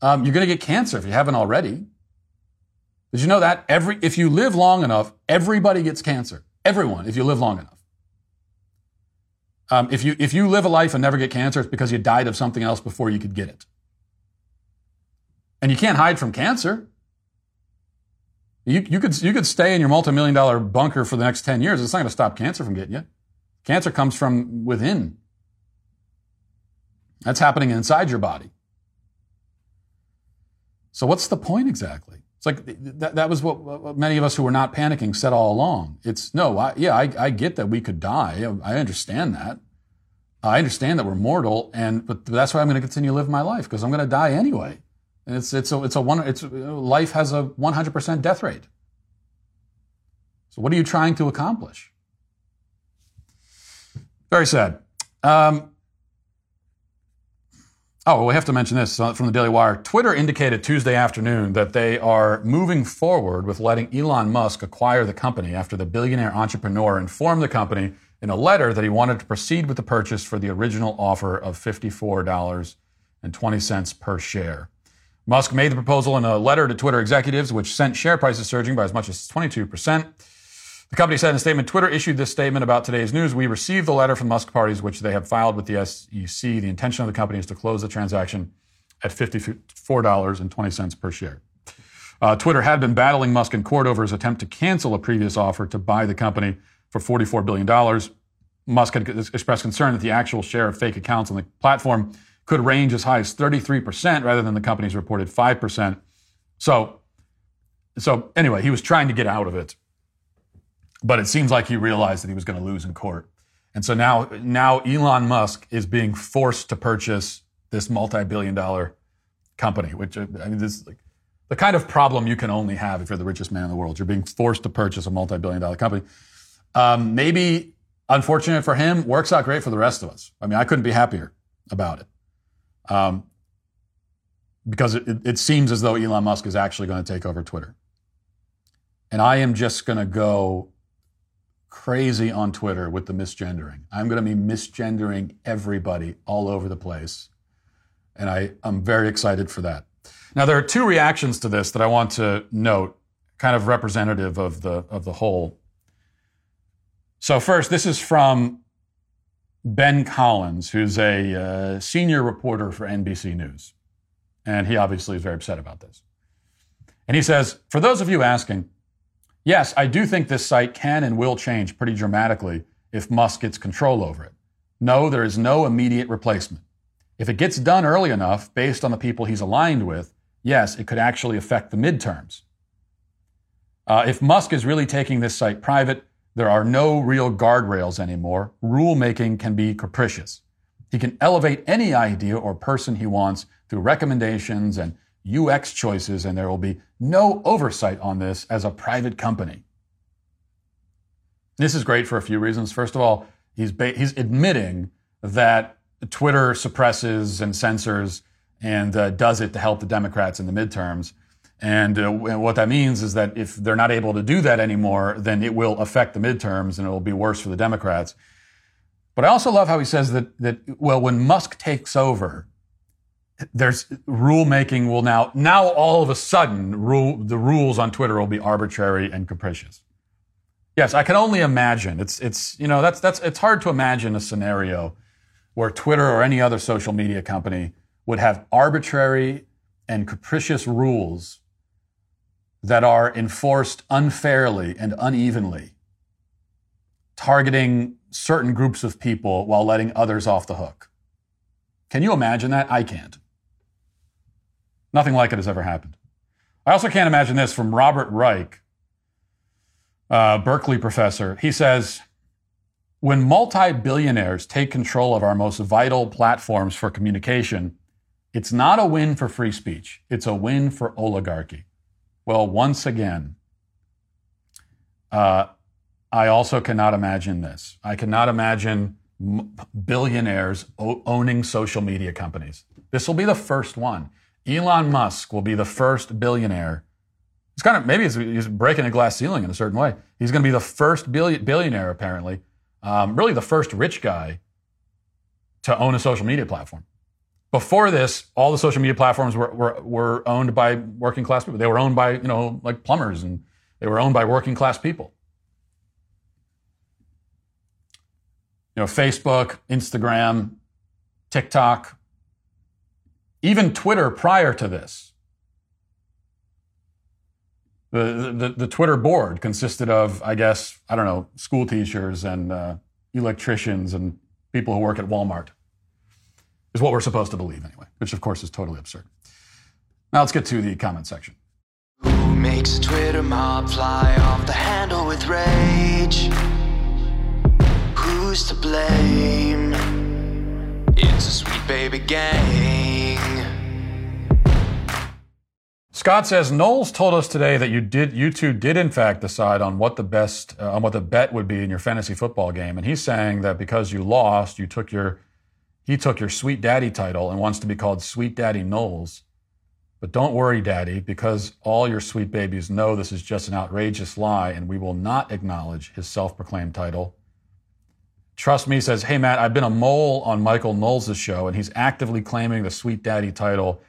Um, you're going to get cancer if you haven't already. Did you know that every if you live long enough, everybody gets cancer. Everyone, if you live long enough. Um, if you if you live a life and never get cancer, it's because you died of something else before you could get it. And you can't hide from cancer. You you could you could stay in your multi-million dollar bunker for the next ten years. It's not going to stop cancer from getting you. Cancer comes from within. That's happening inside your body. So what's the point exactly? It's like that, that was what, what many of us who were not panicking said all along. It's no, I, yeah, I, I get that we could die. I understand that. I understand that we're mortal, and but that's why I'm going to continue to live my life, because I'm going to die anyway. And it's it's a, it's a one it's life has a one hundred percent death rate. So what are you trying to accomplish? Very sad. Um, Oh, we have to mention this from the Daily Wire. Twitter indicated Tuesday afternoon that they are moving forward with letting Elon Musk acquire the company after the billionaire entrepreneur informed the company in a letter that he wanted to proceed with the purchase for the original offer of fifty-four dollars and twenty cents per share. Musk made the proposal in a letter to Twitter executives, which sent share prices surging by as much as twenty-two percent. The company said in a statement, Twitter issued this statement about today's news. We received the letter from Musk parties, which they have filed with the S E C. The intention of the company is to close the transaction at fifty-four dollars and twenty cents per share. Uh, Twitter had been battling Musk in court over his attempt to cancel a previous offer to buy the company for forty-four billion dollars. Musk had expressed concern that the actual share of fake accounts on the platform could range as high as thirty-three percent rather than the company's reported five percent. So, so anyway, he was trying to get out of it. But it seems like he realized that he was going to lose in court. And so now, now Elon Musk is being forced to purchase this multi-billion dollar company, which, I mean, this is like the kind of problem you can only have if you're the richest man in the world. You're being forced to purchase a multi-billion dollar company. Um, maybe, unfortunate for him, works out great for the rest of us. I mean, I couldn't be happier about it. Um, because it, it, it seems as though Elon Musk is actually going to take over Twitter. And I am just going to go crazy on Twitter with the misgendering. I'm going to be misgendering everybody all over the place. And I, I'm very excited for that. Now, there are two reactions to this that I want to note, kind of representative of the of the whole. So first, this is from Ben Collins, who's a uh, senior reporter for N B C News. And he obviously is very upset about this. And he says, for those of you asking, yes, I do think this site can and will change pretty dramatically if Musk gets control over it. No, there is no immediate replacement. If it gets done early enough, based on the people he's aligned with, yes, it could actually affect the midterms. Uh, if Musk is really taking this site private, there are no real guardrails anymore. Rulemaking can be capricious. He can elevate any idea or person he wants through recommendations and U X choices, and there will be no oversight on this as a private company. This is great for a few reasons. First of all, he's ba- he's admitting that Twitter suppresses and censors and uh, does it to help the Democrats in the midterms. And uh, what that means is that if they're not able to do that anymore, then it will affect the midterms and it will be worse for the Democrats. But I also love how he says that, that well, when Musk takes over, there's rulemaking will now, now all of a sudden, rule, the rules on Twitter will be arbitrary and capricious. Yes, I can only imagine. It's, it's, you know, that's, that's, it's hard to imagine a scenario where Twitter or any other social media company would have arbitrary and capricious rules that are enforced unfairly and unevenly, targeting certain groups of people while letting others off the hook. Can you imagine that? I can't. Nothing like it has ever happened. I also can't imagine this from Robert Reich, uh, Berkeley professor. He says, when multi-billionaires take control of our most vital platforms for communication, it's not a win for free speech. It's a win for oligarchy. Well, once again, uh, I also cannot imagine this. I cannot imagine billionaires owning social media companies. This will be the first one. Elon Musk will be the first billionaire. It's kind of, maybe it's, he's breaking a glass ceiling in a certain way. He's going to be the first billion, billionaire, apparently, um, really the first rich guy to own a social media platform. Before this, all the social media platforms were, were, were owned by working class people. They were owned by, you know, like plumbers, and they were owned by working class people. You know, Facebook, Instagram, TikTok, even Twitter prior to this. The, the, the Twitter board consisted of, I guess, I don't know, school teachers and uh, electricians and people who work at Walmart, is what we're supposed to believe anyway, which of course is totally absurd. Now let's get to the comment section. Who makes Twitter mob fly off the handle with rage? Who's to blame? It's a Sweet Baby Gang. Scott says, Knowles told us today that you did, you two did in fact decide on what the best, uh, on what the bet would be in your fantasy football game, and he's saying that because you lost, you took your, he took your Sweet Daddy title and wants to be called Sweet Daddy Knowles. But don't worry, Daddy, because all your sweet babies know this is just an outrageous lie, and we will not acknowledge his self-proclaimed title. Trust Me says, hey, Matt, I've been a mole on Michael Knowles' show, and he's actively claiming the Sweet Daddy title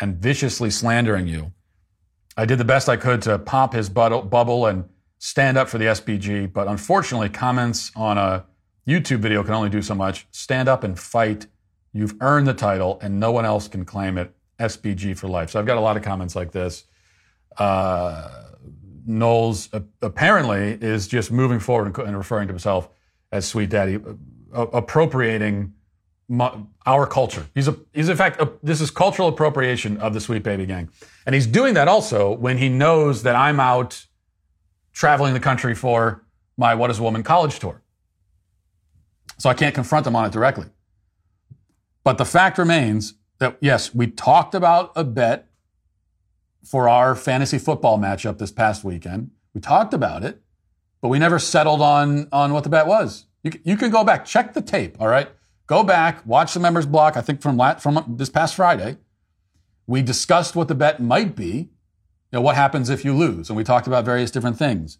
and viciously slandering you. I did the best I could to pop his bubble and stand up for the S B G, but unfortunately, comments on a YouTube video can only do so much. Stand up and fight. You've earned the title, and no one else can claim it. S B G for life. So I've got a lot of comments like this. Uh, Knowles uh, apparently is just moving forward and referring to himself as Sweet Daddy, uh, appropriating my, our culture. He's, a, he's in fact, a, this is cultural appropriation of the Sweet Baby Gang. And he's doing that also when he knows that I'm out traveling the country for my What is a Woman college tour. So I can't confront them on it directly. But the fact remains that, yes, we talked about a bet for our fantasy football matchup this past weekend. We talked about it, but we never settled on, on what the bet was. You, you can go back, check the tape, all right? Go back, watch the members block, I think from last, from this past Friday. We discussed what the bet might be, you know, what happens if you lose, and we talked about various different things.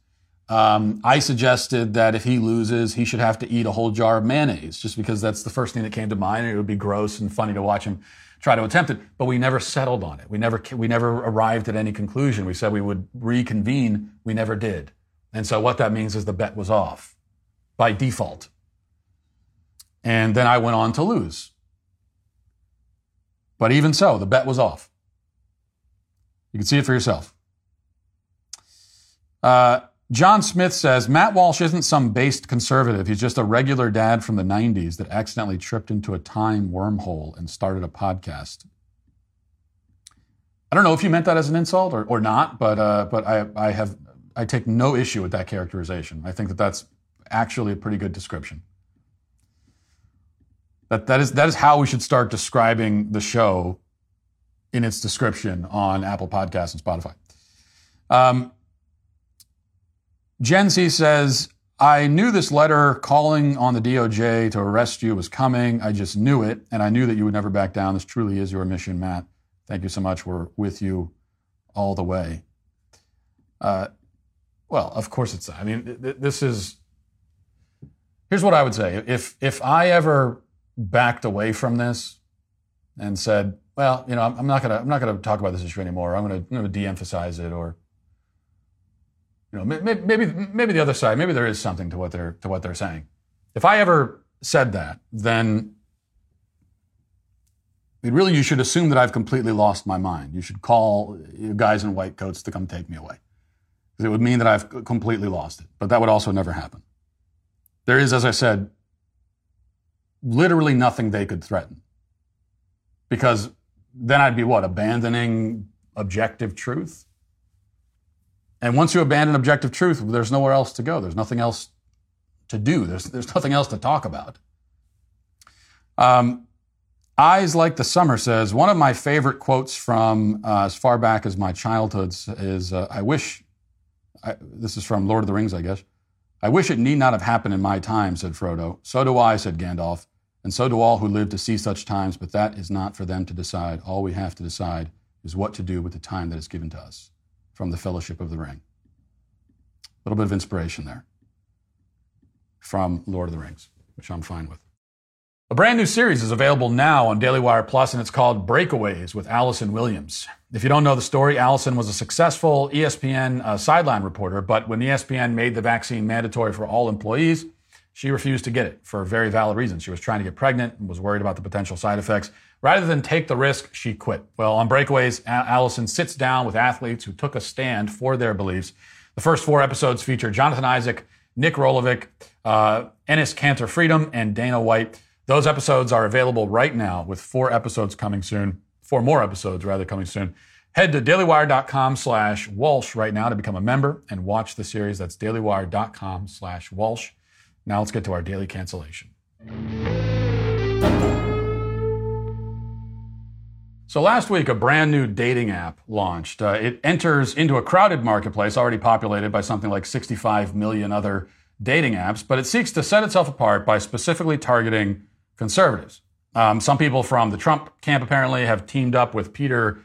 Um, I suggested that if he loses, he should have to eat a whole jar of mayonnaise, just because that's the first thing that came to mind, and it would be gross and funny to watch him try to attempt it. But we never settled on it. We never we never arrived at any conclusion. We said we would reconvene. We never did. And so what that means is the bet was off by default. And then I went on to lose. But even so, the bet was off. You can see it for yourself. Uh... John Smith says, Matt Walsh isn't some based conservative. He's just a regular dad from the nineties that accidentally tripped into a time wormhole and started a podcast. I don't know if you meant that as an insult or, or not, but uh, but I, I have I take no issue with that characterization. I think that that's actually a pretty good description. That that is that is how we should start describing the show in its description on Apple Podcasts and Spotify. Um. Gen Z says, I knew this letter calling on the D O J to arrest you was coming. I just knew it, and I knew that you would never back down. This truly is your mission, Matt. Thank you so much. We're with you all the way. Uh, well, of course it's I mean, th- this is... Here's what I would say. If if I ever backed away from this and said, well, you know, I'm, I'm not gonna I'm not gonna talk about this issue anymore. I'm gonna, I'm gonna de-emphasize it, or... You know, maybe, maybe maybe the other side, maybe there is something to what they're to what they're saying. If I ever said that, then I mean, really you should assume that I've completely lost my mind. You should call you guys in white coats to come take me away, because it would mean that I've completely lost it. But that would also never happen. There is, as I said, literally nothing they could threaten, because then I'd be what, abandoning objective truth? And once you abandon objective truth, there's nowhere else to go. There's nothing else to do. There's there's nothing else to talk about. Um, Eyes Like the Summer says, one of my favorite quotes from uh, as far back as my childhood is, uh, I wish, I, this is from Lord of the Rings, I guess. I wish it need not have happened in my time, said Frodo. So do I, said Gandalf. And so do all who live to see such times, but that is not for them to decide. All we have to decide is what to do with the time that is given to us. From the Fellowship of the Ring. A little bit of inspiration there from Lord of the Rings, which I'm fine with. A brand new series is available now on Daily Wire Plus, and it's called Breakaways with Allison Williams. If you don't know the story, Allison was a successful E S P N uh, sideline reporter, but when E S P N made the vaccine mandatory for all employees, she refused to get it for a very valid reason. She was trying to get pregnant and was worried about the potential side effects. Rather than take the risk, she quit. Well, on Breakaways, Allison sits down with athletes who took a stand for their beliefs. The first four episodes feature Jonathan Isaac, Nick Rolovic, uh, Ennis Cantor-Freedom, and Dana White. Those episodes are available right now with four episodes coming soon, four more episodes rather coming soon. Head to dailywire.com slash Walsh right now to become a member and watch the series. That's dailywire.com slash Walsh. Now let's get to our daily cancellation. So last week, a brand new dating app launched. Uh, it enters into a crowded marketplace already populated by something like sixty-five million other dating apps, but it seeks to set itself apart by specifically targeting conservatives. Um, some people from the Trump camp apparently have teamed up with Peter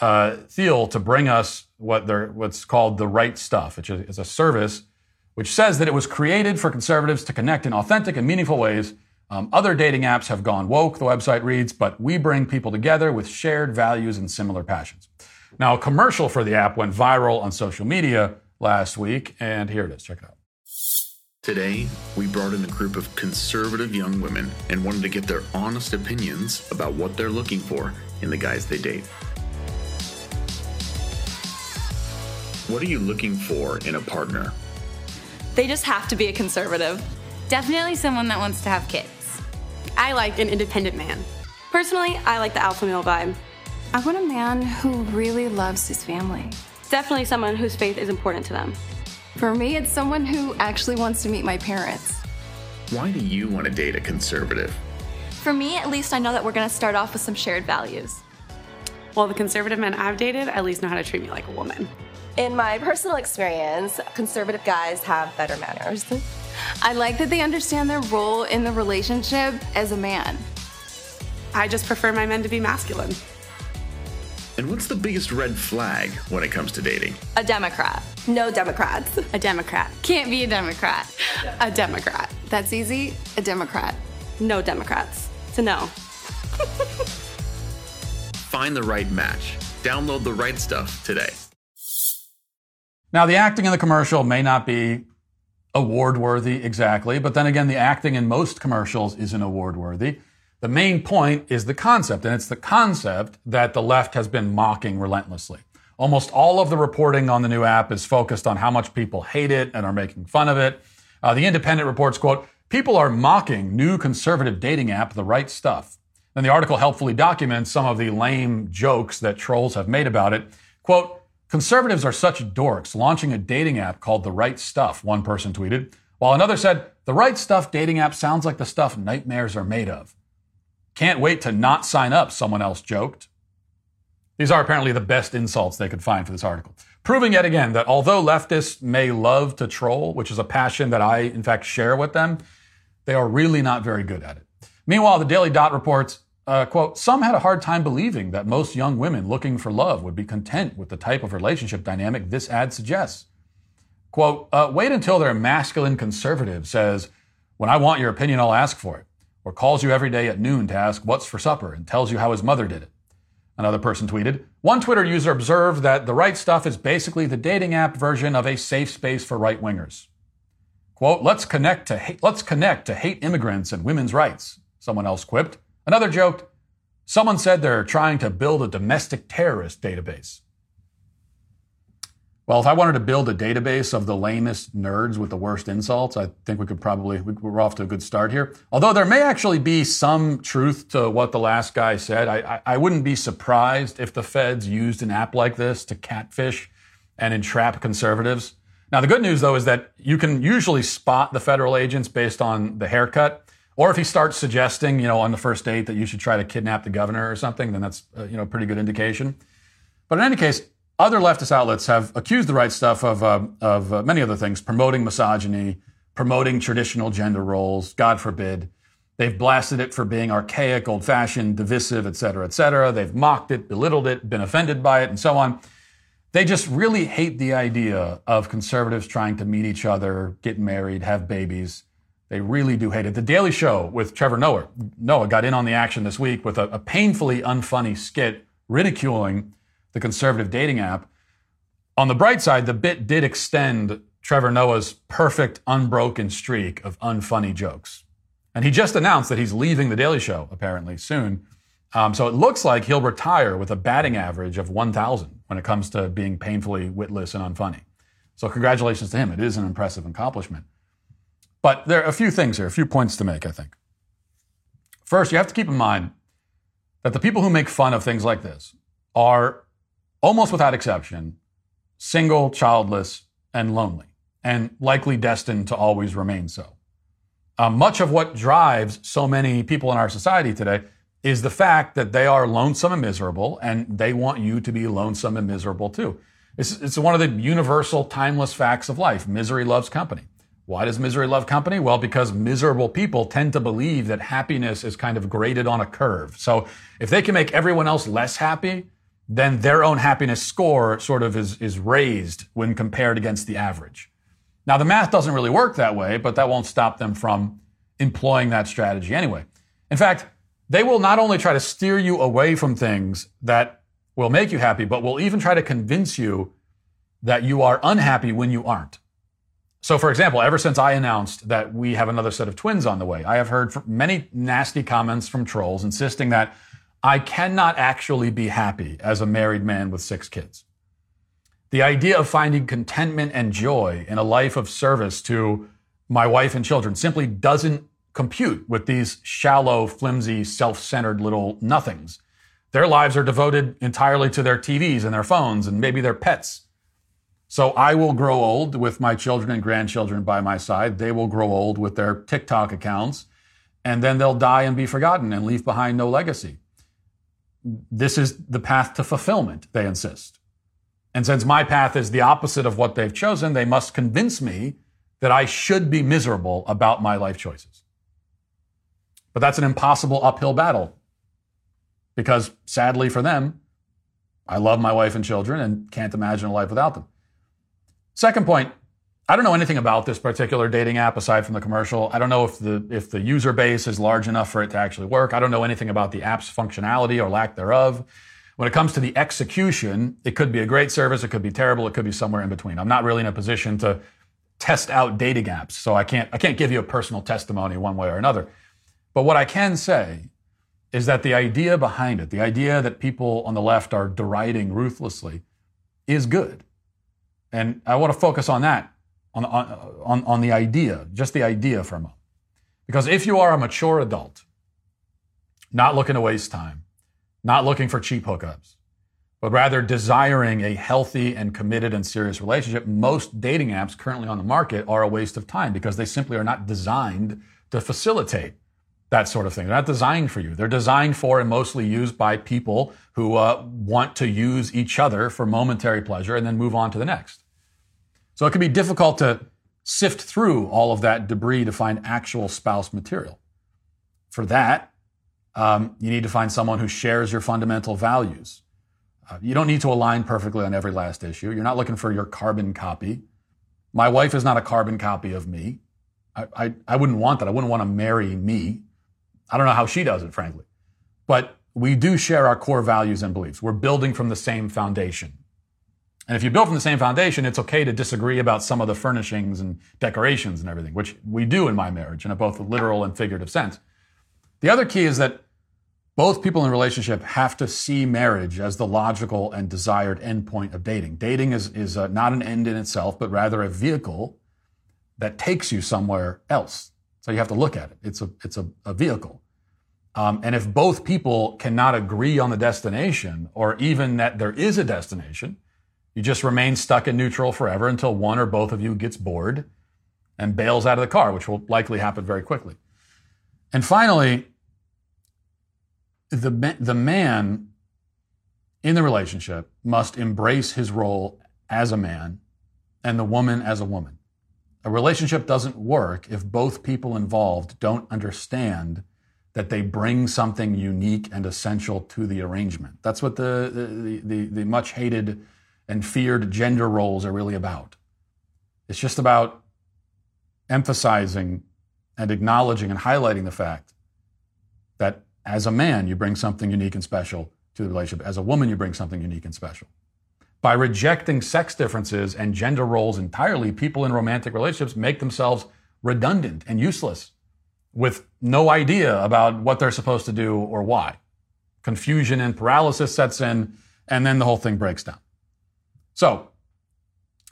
uh, Thiel to bring us what they're, what's called The Right Stuff, which is a service which says that it was created for conservatives to connect in authentic and meaningful ways. Um, other dating apps have gone woke, the website reads, but we bring people together with shared values and similar passions. Now, a commercial for the app went viral on social media last week, and here it is. Check it out. Today, we brought in a group of conservative young women and wanted to get their honest opinions about what they're looking for in the guys they date. What are you looking for in a partner? They just have to be a conservative. Definitely someone that wants to have kids. I like an independent man. Personally, I like the alpha male vibe. I want a man who really loves his family. Definitely someone whose faith is important to them. For me, it's someone who actually wants to meet my parents. Why do you want to date a conservative? For me, at least I know that we're going to start off with some shared values. Well, the conservative men I've dated at least know how to treat me like a woman. In my personal experience, conservative guys have better manners. I like that they understand their role in the relationship as a man. I just prefer my men to be masculine. And what's the biggest red flag when it comes to dating? A Democrat. No Democrats. A Democrat. Can't be a Democrat. A Democrat. That's easy. A Democrat. No Democrats. It's a no. Find the right match. Download The Right Stuff today. Now, the acting in the commercial may not be award-worthy exactly, but then again, the acting in most commercials isn't award-worthy. The main point is the concept, and it's the concept that the left has been mocking relentlessly. Almost all of the reporting on the new app is focused on how much people hate it and are making fun of it. Uh, the Independent reports, quote, people are mocking new conservative dating app, The Right Stuff. And the article helpfully documents some of the lame jokes that trolls have made about it. Quote, conservatives are such dorks launching a dating app called The Right Stuff, one person tweeted, while another said, the Right Stuff dating app sounds like the stuff nightmares are made of. Can't wait to not sign up, someone else joked. These are apparently the best insults they could find for this article, proving yet again that although leftists may love to troll, which is a passion that I, in fact, share with them, they are really not very good at it. Meanwhile, the Daily Dot reports, uh, quote, some had a hard time believing that most young women looking for love would be content with the type of relationship dynamic this ad suggests. Quote, uh, wait until their masculine conservative says, when I want your opinion, I'll ask for it. Or calls you every day at noon to ask what's for supper and tells you how his mother did it. Another person tweeted, one Twitter user observed that The Right Stuff is basically the dating app version of a safe space for right-wingers. Quote, let's connect to hate, let's connect to hate immigrants and women's rights, someone else quipped. Another joked, someone said they're trying to build a domestic terrorist database. Well, if I wanted to build a database of the lamest nerds with the worst insults, I think we could probably, we're off to a good start here. Although there may actually be some truth to what the last guy said. I, I wouldn't be surprised if the feds used an app like this to catfish and entrap conservatives. Now, the good news, though, is that you can usually spot the federal agents based on the haircut. Or if he starts suggesting, you know, on the first date that you should try to kidnap the governor or something, then that's, uh, you know, a pretty good indication. But in any case, other leftist outlets have accused The Right Stuff of uh, of uh, many other things, promoting misogyny, promoting traditional gender roles, God forbid. They've blasted it for being archaic, old-fashioned, divisive, et cetera, et cetera. They've mocked it, belittled it, been offended by it, and so on. They just really hate the idea of conservatives trying to meet each other, get married, have babies. They really do hate it. The Daily Show with Trevor Noah, Noah got in on the action this week with a, a painfully unfunny skit ridiculing the conservative dating app. On the bright side, the bit did extend Trevor Noah's perfect unbroken streak of unfunny jokes. And he just announced that he's leaving The Daily Show, apparently, soon. Um, so it looks like he'll retire with a batting average of one thousand when it comes to being painfully witless and unfunny. So congratulations to him. It is an impressive accomplishment. But there are a few things here, a few points to make, I think. First, you have to keep in mind that the people who make fun of things like this are almost without exception, single, childless, and lonely, and likely destined to always remain so. Uh, much of what drives so many people in our society today is the fact that they are lonesome and miserable, and they want you to be lonesome and miserable too. It's, it's one of the universal, timeless facts of life. Misery loves company. Why does misery love company? Well, because miserable people tend to believe that happiness is kind of graded on a curve. So if they can make everyone else less happy, then their own happiness score sort of is, is raised when compared against the average. Now, the math doesn't really work that way, but that won't stop them from employing that strategy anyway. In fact, they will not only try to steer you away from things that will make you happy, but will even try to convince you that you are unhappy when you aren't. So, for example, ever since I announced that we have another set of twins on the way, I have heard many nasty comments from trolls insisting that I cannot actually be happy as a married man with six kids. The idea of finding contentment and joy in a life of service to my wife and children simply doesn't compute with these shallow, flimsy, self-centered little nothings. Their lives are devoted entirely to their T Vs and their phones and maybe their pets. So I will grow old with my children and grandchildren by my side. They will grow old with their TikTok accounts, and then they'll die and be forgotten and leave behind no legacy. This is the path to fulfillment, they insist. And since my path is the opposite of what they've chosen, they must convince me that I should be miserable about my life choices. But that's an impossible uphill battle, because sadly for them, I love my wife and children and can't imagine a life without them. Second point, I don't know anything about this particular dating app aside from the commercial. I don't know if the if the user base is large enough for it to actually work. I don't know anything about the app's functionality or lack thereof. When it comes to the execution, it could be a great service, it could be terrible, it could be somewhere in between. I'm not really in a position to test out dating apps, so I can't I can't give you a personal testimony one way or another. But what I can say is that the idea behind it, the idea that people on the left are deriding ruthlessly, is good. And I want to focus on that, on, on, on the idea, just the idea for a moment. Because if you are a mature adult, not looking to waste time, not looking for cheap hookups, but rather desiring a healthy and committed and serious relationship, most dating apps currently on the market are a waste of time because they simply are not designed to facilitate that sort of thing. They're not designed for you. They're designed for and mostly used by people who uh, want to use each other for momentary pleasure and then move on to the next. So it can be difficult to sift through all of that debris to find actual spouse material. For that, um, you need to find someone who shares your fundamental values. Uh, you don't need to align perfectly on every last issue. You're not looking for your carbon copy. My wife is not a carbon copy of me. I, I, I wouldn't want that. I wouldn't want to marry me. I don't know how she does it, frankly. But we do share our core values and beliefs. We're building from the same foundation. And if you build from the same foundation, it's okay to disagree about some of the furnishings and decorations and everything, which we do in my marriage in a both literal and figurative sense. The other key is that both people in a relationship have to see marriage as the logical and desired endpoint of dating. Dating is, is uh, not an end in itself, but rather a vehicle that takes you somewhere else. So you have to look at it. It's a it's a, a vehicle. Um, and if both people cannot agree on the destination, or even that there is a destination, you just remain stuck in neutral forever until one or both of you gets bored and bails out of the car, which will likely happen very quickly. And finally, the, the man in the relationship must embrace his role as a man and the woman as a woman. A relationship doesn't work if both people involved don't understand that they bring something unique and essential to the arrangement. That's what the, the, the, the much hated and feared gender roles are really about. It's just about emphasizing and acknowledging and highlighting the fact that as a man, you bring something unique and special to the relationship. As a woman, you bring something unique and special. By rejecting sex differences and gender roles entirely, people in romantic relationships make themselves redundant and useless with no idea about what they're supposed to do or why. Confusion and paralysis sets in, and then the whole thing breaks down. So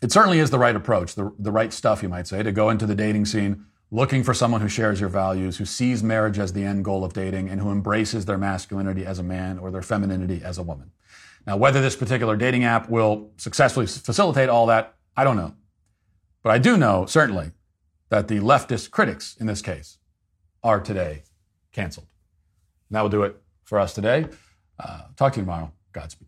it certainly is the right approach, the, the right stuff, you might say, to go into the dating scene looking for someone who shares your values, who sees marriage as the end goal of dating, and who embraces their masculinity as a man or their femininity as a woman. Now, whether this particular dating app will successfully facilitate all that, I don't know. But I do know, certainly, that the leftist critics in this case are today canceled. And that will do it for us today. Uh, talk to you tomorrow. Godspeed.